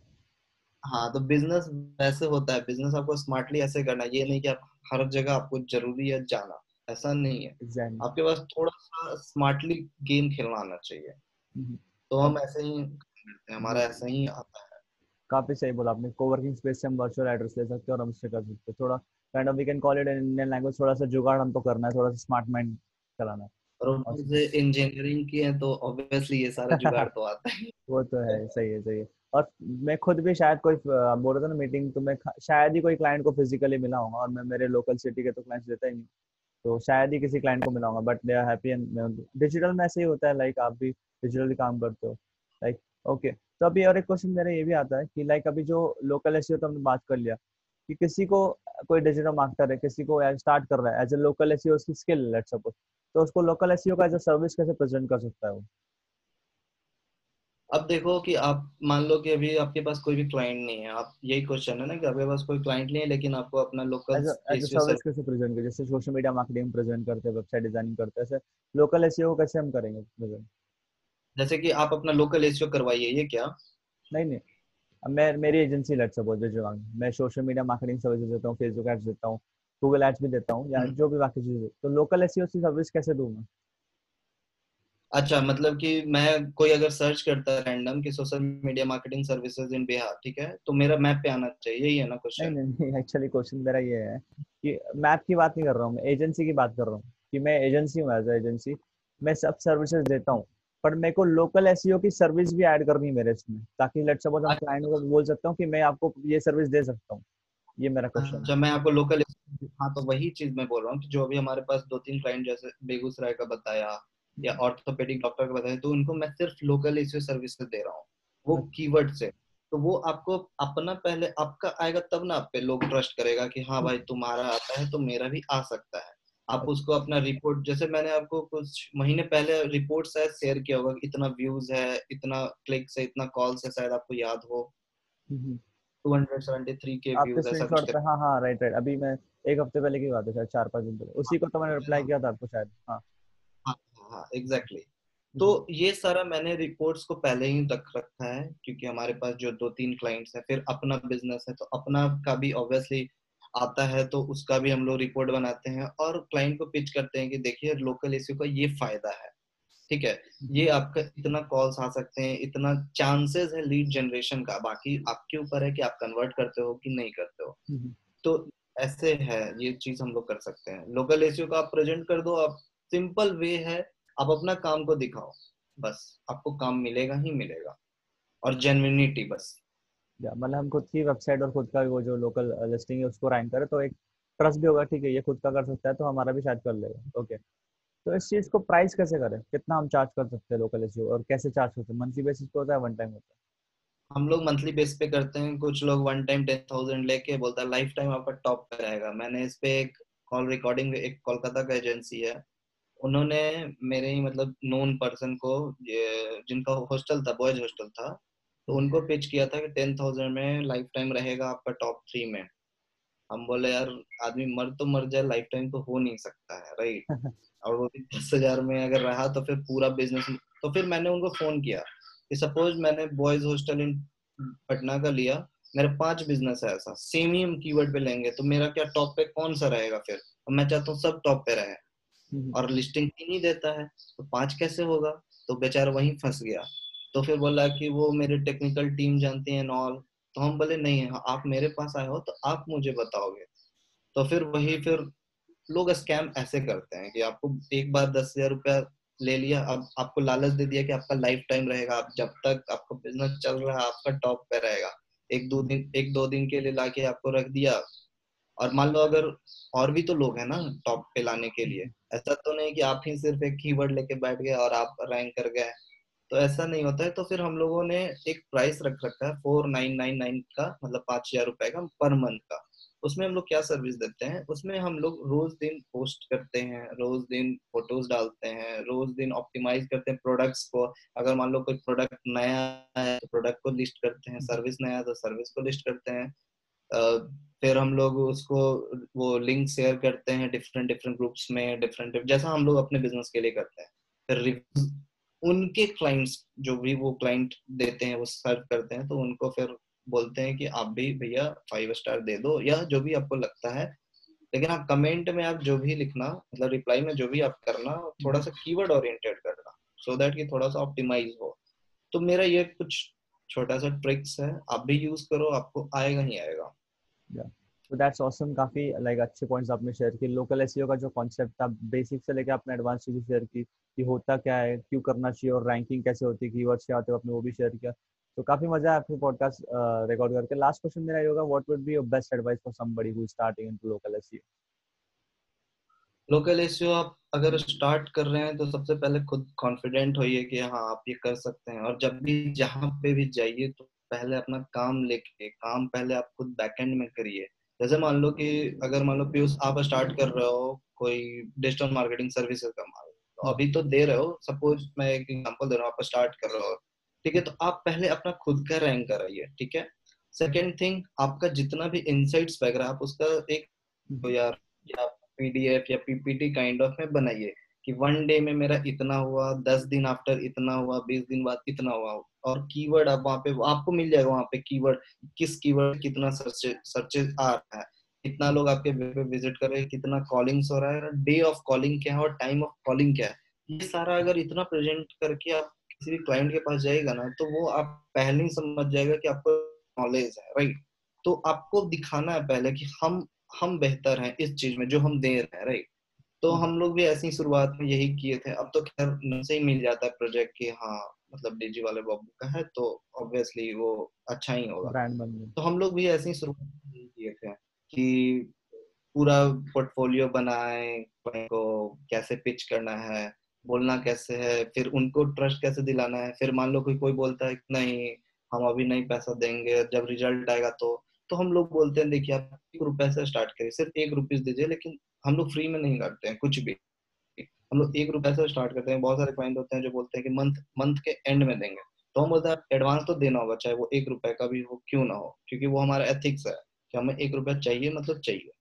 हाँ तो बिजनेस वैसे होता है, बिजनेस आपको स्मार्टली ऐसे करना, ये नहीं कि आप हर जगह आपको जरूरी है जाना, ऐसा नहीं है, exactly. आपके पास थोड़ा सा स्मार्टली गेम खेलना आना चाहिए, mm-hmm. तो हम ऐसे ही करते हैं, हमारा ऐसा ही आता है। काफी सही बोला आपने, कोवर्किंग स्पेस से हम वर्चुअल एड्रेस ले सकते हैं और हम उससे कर सकते हैं, थोड़ा kind of we can call it in Indian language, थोड़ा सा जुगाड़ हमको करना है, थोड़ा सा स्मार्ट माइंड चलाना है, और इंजीनियरिंग की है तो ऑब्वियसली ये सारा जुगाड़ तो आता है। वो तो है, सही है सही है। और मैं खुद भी शायद कोई बोल रहा था ना मीटिंग, तो मैं शायद ही कोई क्लाइंट को फिजिकली मिला होगा, और मैं मेरे लोकल सिटी के तो क्लाइंट्स देता ही नहीं, तो शायद ही किसी क्लाइंट को मिला होगा, but they are happy. And digital में ऐसे ही होता है, लाइक आप भी डिजिटली काम करते हो, लाइक ओके। तो अभी और एक क्वेश्चन मेरा ये भी आता है कि लाइक अभी जो लोकल एसईओ तो हमने बात कर लिया कि किसी को कोई डिजिटल मार्केटर है, किसी को स्टार्ट कर रहा है एज ए लोकल एसईओ, उसकी स्किल लेट्स सपोज, तो उसको लोकल एसईओ का एज ए सर्विस कैसे प्रेजेंट कर सकता है वो? अब देखो कि आप मान लो कि अभी आपके पास कोई भी क्लाइंट नहीं है, आप यही क्वेश्चन है ना कि आपके पास कोई क्लाइंट नहीं है, लेकिन आपको अपना लोकल सर्विस कैसे प्रेजेंट करें, जैसे सोशल मीडिया मार्केटिंग प्रेजेंट करते हैं, वेबसाइट डिजाइनिंग करते हैं, ऐसे लोकल एसईओ कैसे हम करेंगे प्रेजेंट? जैसे कि आप अपना लोकल एसईओ करवाइए, ये क्या नहीं नहीं मैं मेरी एजेंसी लेट्स सपोज जो मैं सोशल मीडिया मार्केटिंग सर्विसेज देता हूं, फेसबुक एड्स देता हूं, गूगल एड्स भी देता हूं, या जो भी बाकी चीजें, तो लोकल एसईओ की सर्विस कैसे दूंगा? अच्छा, मतलब कि मैं कोई अगर सर्च करता है रैंडम कि social media marketing services in Bihar, ठीक है, तो मेरा मैप पे आना चाहिए, यही है ना क्वेश्चन? नहीं नहीं एक्चुअली क्वेश्चन मेरा ये है कि मैप की बात नहीं कर रहा हूं, मैं एजेंसी की बात कर रहा हूं कि मैं एजेंसी हूं, एज एजेंसी मैं सब सर्विसेज देता हूं, पर मेरे को लोकल एसईओ की सर्विस भी ऐड करनी है मेरे इसमें, ताकि लेट्स सपोज हम क्लाइंट को बोल सकता हूं कि मैं आपको ये सर्विस दे सकता हूं, ये मेरा क्वेश्चन। जब मैं आपको लोकल, हाँ तो वही चीज मैं बोल रहा हूँ कि जो अभी हमारे पास दो तीन क्लाइंट जैसे बेगूसराय का बताया या ऑर्थोपेडिक डॉक्टर का बताया, तो उनको मैं सिर्फ लोकल एसईओ सर्विसेज दे रहा हूँ, वो कीवर्ड से, तो वो आपको अपना पहले आपका आएगा तब ना आप पे लोग ट्रस्ट करेगा कि हाँ भाई तुम्हारा आता है तो मेरा भी आ सकता है। आप उसको अपना रिपोर्ट, जैसे मैंने आपको कुछ महीने पहले रिपोर्ट शायद शेयर किया होगा, इतना व्यूज है, इतना क्लिक्स है, इतना कॉल्स है, शायद आपको याद हो, दो सौ तिहत्तर के व्यूज है सब। हां हां राइट राइट, अभी मैं एक हफ्ते पहले की बात है, शायद चार पांच दिन पहले, उसी को तो मैंने रिप्लाई किया था आपको शायद। हां हां एग्जैक्टली, तो ये सारा मैंने रिपोर्ट्स को पहले ही रख रखा है, क्योंकि हमारे पास जो दो तीन क्लाइंट्स हैं, फिर अपना बिजनेस है तो अपना का भी ऑब्वियसली आता है, तो उसका भी हम लोग रिपोर्ट बनाते हैं और क्लाइंट को पिच करते हैं कि देखिए लोकल एसईओ का ये फायदा है, ठीक है, ये आपका इतना कॉल्स आ सकते हैं, इतना चांसेस है लीड जनरेशन का, बाकी आपके ऊपर है कि आप कन्वर्ट करते हो कि नहीं करते हो। तो ऐसे है, ये चीज हम लोग कर सकते हैं, लोकल एसईओ का आप प्रेजेंट कर दो, आप सिंपल वे है, आप अपना काम को दिखाओ, बस आपको काम मिलेगा ही मिलेगा, और जेन्युइनिटी बस, मतलब हम खुद की वेबसाइट और खुद का वो जो लोकल लिस्टिंग है उसको रैंक करें, तो एक ट्रस्ट भी होगा, ठीक है ये खुद का कर सकता है तो हमारा भी शायद कर लेगा। ओके, तो इस चीज को प्राइस कैसे करें, कितना हम चार्ज कर सकते हैं लोकल एसईओ, और कैसे चार्ज करते हैं? मंथली बेसिस पे होता है, वन टाइम होता है? हम लोग मंथली बेस पे करते हैं, कुछ लोग वन टाइम टेन थाउजेंड लेके बोलता है लाइफ टाइम आपका टॉप पे रहेगा। मैंने इस पे एक कॉल रिकॉर्डिंग, एक कोलकाता का एजेंसी है, उन्होंने मेरे ही मतलब नोन पर्सन को जिनका हॉस्टल था, बॉयज हॉस्टल था, तो उनको पिच किया था कि टेन थाउजेंड में लाइफ टाइम रहेगा आपका टॉप थ्री में। हम बोले यार आदमी मर तो मर जाए, लाइफ टाइम तो हो नहीं सकता है, राइट, और वो भी दस हजार में अगर रहा तो फिर पूरा बिजनेस। तो फिर मैंने उनको फोन किया कि सपोज मैंने बॉयज हॉस्टल इन पटना का लिया, मेरा पांच बिजनेस है ऐसा, सेम ही हम कीवर्ड पे लेंगे, तो मेरा क्या टॉप पे कौन सा रहेगा? फिर मैं चाहता हूँ सब टॉप पे रहे, और लिस्टिंग तीन ही देता है तो पांच कैसे होगा? तो बेचारा वहीं फंस गया। तो फिर बोला कि वो मेरे टेक्निकल टीम जानती है नॉल। तो हम बोले नहीं है, आप मेरे पास आए हो तो आप मुझे बताओगे। तो फिर वही, फिर लोग स्कैम ऐसे करते हैं कि आपको एक बार दस हजार रुपया ले लिया, अब आपको लालच दे दिया कि आपका लाइफ टाइम रहेगा, आप जब तक आपका बिजनेस चल रहा है आपका टॉप पे रहेगा, एक दो दिन एक दो दिन के लिए लाके आपको रख दिया। और मान लो अगर और भी तो लोग हैं ना टॉप पे लाने के लिए, ऐसा तो नहीं कि आप ही सिर्फ एक कीवर्ड लेके बैठ गए और आप रैंक कर गए, तो ऐसा नहीं होता है। तो फिर हम लोगों ने एक प्राइस रख रखा है फोर नाइन नाइन नाइन का, मतलब पाँच हजार रुपए का पर मंथ का। उसमें हम लोग क्या सर्विस देते हैं, उसमें हम लोग रोज दिन पोस्ट करते हैं, रोज दिन फोटोज डालते हैं, रोज दिन ऑप्टिमाइज करते हैं प्रोडक्ट्स को। अगर मान लो कोई प्रोडक्ट नया है तो प्रोडक्ट को लिस्ट करते हैं, सर्विस नया है तो सर्विस को लिस्ट करते हैं। uh, फिर हम लोग उसको वो लिंक शेयर करते हैं डिफरेंट डिफरेंट ग्रुप्स में, डिफरेंट जैसा हम लोग अपने बिजनेस के लिए करते हैं। फिर रिव्यूज उनके क्लाइंट्स जो भी वो क्लाइंट देते हैं वो सर्व करते हैं, तो उनको फिर बोलते हैं कि आप भी भैया फाइव स्टार दे दो या जो भी आपको लगता है। लेकिन आप कमेंट में आप जो भी लिखना, मतलब रिप्लाई में जो भी आप करना, थोड़ा सा कीवर्ड ओरिएंटेड करना सो दैट कि थोड़ा सा ऑप्टिमाइज हो। तो मेरा ये कुछ छोटा सा ट्रिक्स है, आप भी यूज करो, आपको आएगा नहीं आएगा। yeah. So that's awesome, काफी like अच्छे पॉइंट्स आपने शेयर किए। लोकल एसईओ का जो कॉन्सेप्ट था बेसिक से लेकर आपने एडवांस चीजें शेयर की कि होता क्या है, क्यों करना चाहिए और रैंकिंग कैसे होती है, कीवर्ड्स क्या होते हैं, आपने वो भी शेयर किया। तो काफी मजा है आपके पॉडकास्ट रिकॉर्ड करके। लास्ट क्वेश्चन मेरा ये होगा, what would be your best advice for somebody who is starting into local SEO? Local SEO आप अगर स्टार्ट कर रहे हैं तो सबसे पहले खुद कॉन्फिडेंट होइए कि हाँ आप ये कर सकते हैं। और जब भी जहाँ पे भी जाइए तो पहले अपना काम लेके, काम पहले आप खुद बैकएंड में करिए। जैसे मान लो कि अगर मान लो पीयूष आप स्टार्ट कर रहे हो कोई डिजिटल मार्केटिंग सर्विसेज का, मान लो अभी तो दे रहे हो, सपोज मैं एक एग्जांपल दे रहा हूँ, आप स्टार्ट कर रहे हो, ठीक है, तो आप पहले अपना खुद का रैंक कराइए, ठीक है। सेकंड थिंग, आपका जितना भी इनसाइट्स वगैरह आप उसका एक तो यार या पीडीएफ या पीपीटी काइंड ऑफ में बनाइए कि वन डे में मेरा इतना हुआ, दस दिन आफ्टर इतना हुआ, बीस दिन बाद इतना हुआ। और कीवर्ड आप वहाँ पे आपको मिल जाएगा, वहाँ पे कीवर्ड किस कीवर्ड कितना सर्चेस सर्चेस आ रहा है, कितना लोग आपके वेब पे विजिट कर रहे हैं, कितना कॉलिंग्स हो रहा है, डे ऑफ कॉलिंग क्या है और टाइम ऑफ कॉलिंग क्या है। ये सारा अगर इतना प्रेजेंट करके आप किसी भी क्लाइंट के पास जाएगा ना तो वो आप पहले ही समझ जाएगा कि आपको नॉलेज है, राइट। तो आपको दिखाना है पहले कि हम हम बेहतर हैं इस चीज में जो हम दे रहे हैं, राइट। तो हम लोग भी ऐसी शुरुआत में यही किए थे। अब तो खैर उनसे ही मिल जाता है प्रोजेक्ट कि हाँ मतलब डीजी वाले बाबू का है तो ऑब्वियसली वो अच्छा ही होगा। तो हम लोग भी ऐसी शुरुआत में किए थे कि पूरा पोर्टफोलियो बनाएं, को कैसे पिच करना है, बोलना कैसे है, फिर उनको ट्रस्ट कैसे दिलाना है। फिर मान लो कोई कोई बोलता है नहीं हम अभी नहीं पैसा देंगे, जब रिजल्ट आएगा तो तो हम लोग बोलते हैं देखिए आप एक रुपए से स्टार्ट करिए, सिर्फ एक रुपीज दीजिए। लेकिन हम लोग फ्री में नहीं करते हैं कुछ भी, हम लोग एक रुपए से स्टार्ट करते हैं। बहुत सारे क्लाइंट होते हैं जो बोलते हैं कि मंथ मंथ के एंड में देंगे, तो हम बोलते हैं एडवांस तो देना होगा चाहे वो एक रुपए का भी हो क्यों ना हो, क्योंकि वो हमारा एथिक्स है कि हमें एक रुपया चाहिए मतलब चाहिए।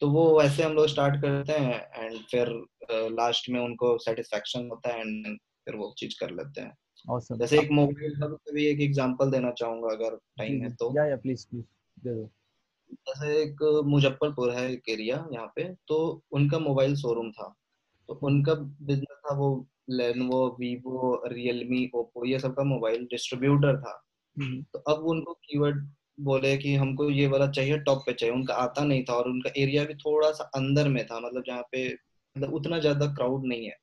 तो वो वैसे हम लोग स्टार्ट करते हैं एंड फिर लास्ट uh, में उनको सेटिस्फेक्शन होता है एंड फिर वो चीज कर लेते हैं। awesome. जैसे एक मोबाइल का भी एक एग्जांपल देना चाहूंगा अगर टाइम है तो। या या प्लीज प्लीज दे दो। जैसे एक मुजफ्फरपुर है एक एरिया यहाँ पे, तो उनका मोबाइल शोरूम था, तो उनका बिजनेस था वो लेनोवो, वीवो, रियलमी, ओप्पो ये सब का मोबाइल डिस्ट्रीब्यूटर था। तो अब उनको कीवर्ड बोले कि हमको ये वाला चाहिए, टॉप पे चाहिए, उनका आता नहीं था और उनका एरिया भी थोड़ा सा अंदर में था, मतलब जहाँ पे मतलब उतना ज्यादा क्राउड नहीं है।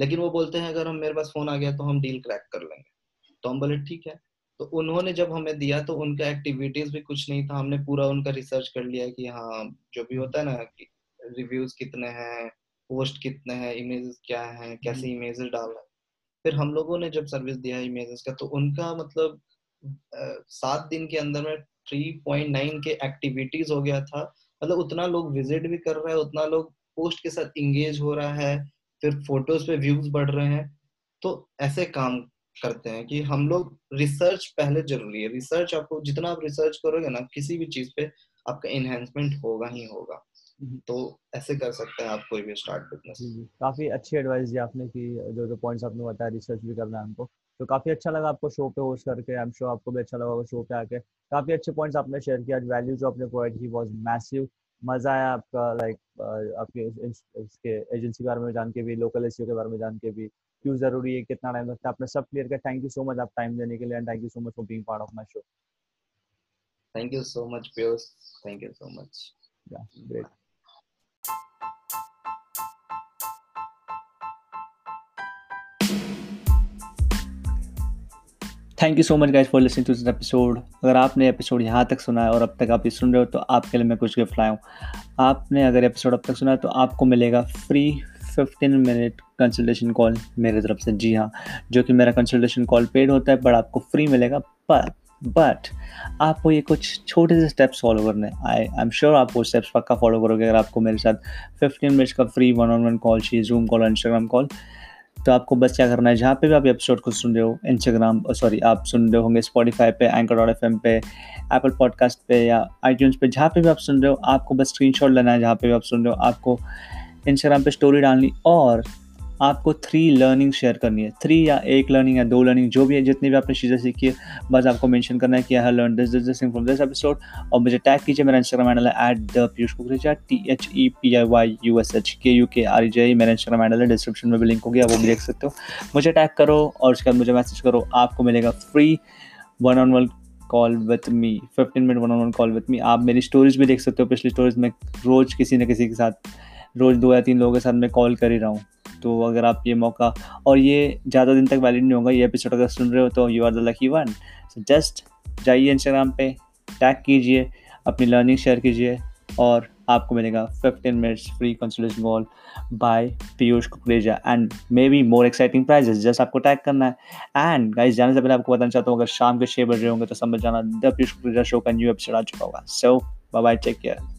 लेकिन वो बोलते हैं अगर हम मेरे पास फोन आ गया तो हम डील क्रैक कर लेंगे। तो हम बोले ठीक है। तो उन्होंने जब हमें दिया तो उनका एक्टिविटीज भी कुछ नहीं था, हमने पूरा उनका रिसर्च कर लिया कि हाँ जो भी होता है ना कि रिव्यूज कितने हैं, पोस्ट कितने हैं, इमेजेस क्या हैं, कैसे इमेजेस डालना है। फिर हम लोगों ने जब सर्विस दिया इमेजेस का तो उनका मतलब सात दिन के अंदर में तीन पॉइंट नौ के एक्टिविटीज हो गया था। मतलब उतना लोग विजिट भी कर रहा है, उतना लोग पोस्ट के साथ इंगेज हो रहा है, फिर फोटोज पे व्यूज बढ़ रहे हैं। तो ऐसे काम करते हैं कि हम लोग रिसर्च पहले जरूरी है। रिसर्च आपको जितना आप रिसर्च करोगे ना किसी भी चीज पे आपका एनहेंसमेंट होगा ही होगा। तो ऐसे कर सकते हैं आप कोई भी स्टार्ट बिजनेस। काफी अच्छी एडवाइस दी आपने कि जो जो पॉइंट्स आपने बताया रिसर्च भी करना है हमको। तो काफी अच्छा लगा आपको शो पे होस्ट करके, आई एम श्योर आपको भी अच्छा लगा होगा शो पे आके। काफी अच्छे पॉइंट्स आपने शेयर किया, वैल्यू जो आपने प्रोवाइड की वाज मैसिव। मजा आया आपका लाइक आपके इसके एजेंसी के बारे में जान के भी, लोकल एसईओ के बारे में जान के भी, क्यों जरूरी है, कितना टाइम लगता है, आपने सब क्लियर किया। थैंक यू सो मच आप टाइम देने के लिए and thank you so much for being part of my show. Thank you so much Piyush, thank you so much. Yeah great. Thank you so much guys for listening to this episode. अगर आपने episode यहाँ तक सुना है और अब तक आप ये सुन रहे हो तो आपके लिए मैं कुछ गिफ्ट लाया हूँ। आपने अगर एपिसोड अब तक सुना है तो आपको मिलेगा फ्री पंद्रह मिनट कंसल्टेशन कॉल मेरे तरफ से। जी हाँ, जो कि मेरा कंसल्टेशन कॉल पेड होता है बट आपको फ्री मिलेगा। पर बट आपको ये कुछ छोटे से स्टेप्स फॉलो करने हैं। आई आई एम श्योर आप वो स्टेप्स पक्का फॉलो करोगे अगर आपको मेरे साथ पंद्रह मिनट्स का free one on one call चाहिए, जूम कॉल और इंस्टाग्राम कॉल। तो आपको बस क्या करना है, जहाँ पे भी आप एपिसोड को सुन रहे हो, इंस्टाग्राम सॉरी आप सुन रहे होंगे स्पॉटिफाई पे, एंकर डॉट एफ एम पे, एप्पल पॉडकास्ट पे या आईट्यून्स पे, जहाँ पे भी आप सुन रहे हो आपको बस स्क्रीनशॉट लेना है जहाँ पे भी आप सुन रहे हो। आपको इंस्टाग्राम पे स्टोरी डालनी और आपको थ्री लर्निंग शेयर करनी है। थ्री या एक लर्निंग या दो लर्निंग, जो भी है, जितनी भी आपने चीज़ें सीखी है, बस आपको मेंशन करना है कि I have learn this this this thing from this episode. और मुझे टैग कीजिए। मेरा इंस्टाग्राम हैंडल है at the Piyush Kukreja, T H E P I Y U S H K U K R J. मेरा इंस्टाग्राम हैंडल है, description में भी link हो गया, वो भी देख सकते हो। मुझे टैग करो और उसके बाद मुझे मैसेज करो, आपको मिलेगा free one on one call with me, पंद्रह minute one on one call with me. आप मेरी स्टोरीज भी देख सकते हो। पिछली स्टोरीज में रोज़ किसी न किसी के साथ, रोज़ दो या तीन लोगों के साथ मैं कॉल कर ही रहा हूँ। तो अगर आप ये मौका, और ये ज़्यादा दिन तक वैलिड नहीं होगा, ये एपिसोड अगर सुन रहे हो तो you are the lucky one. So just जाइए इंस्टाग्राम पे, टैग कीजिए, अपनी लर्निंग शेयर कीजिए और आपको मिलेगा पंद्रह minutes free consultation call by Piyush Kukreja and maybe more exciting prizes. Just आपको टैग करना है। एंड गाइस, जाने से पहले आपको बताना चाहता हूँ, अगर शाम के छः बज रहे होंगे तो समझ जाना द पीयूष कुकरेजा शो का न्यू एपिसोड आ चुका होगा। So bye bye, take care.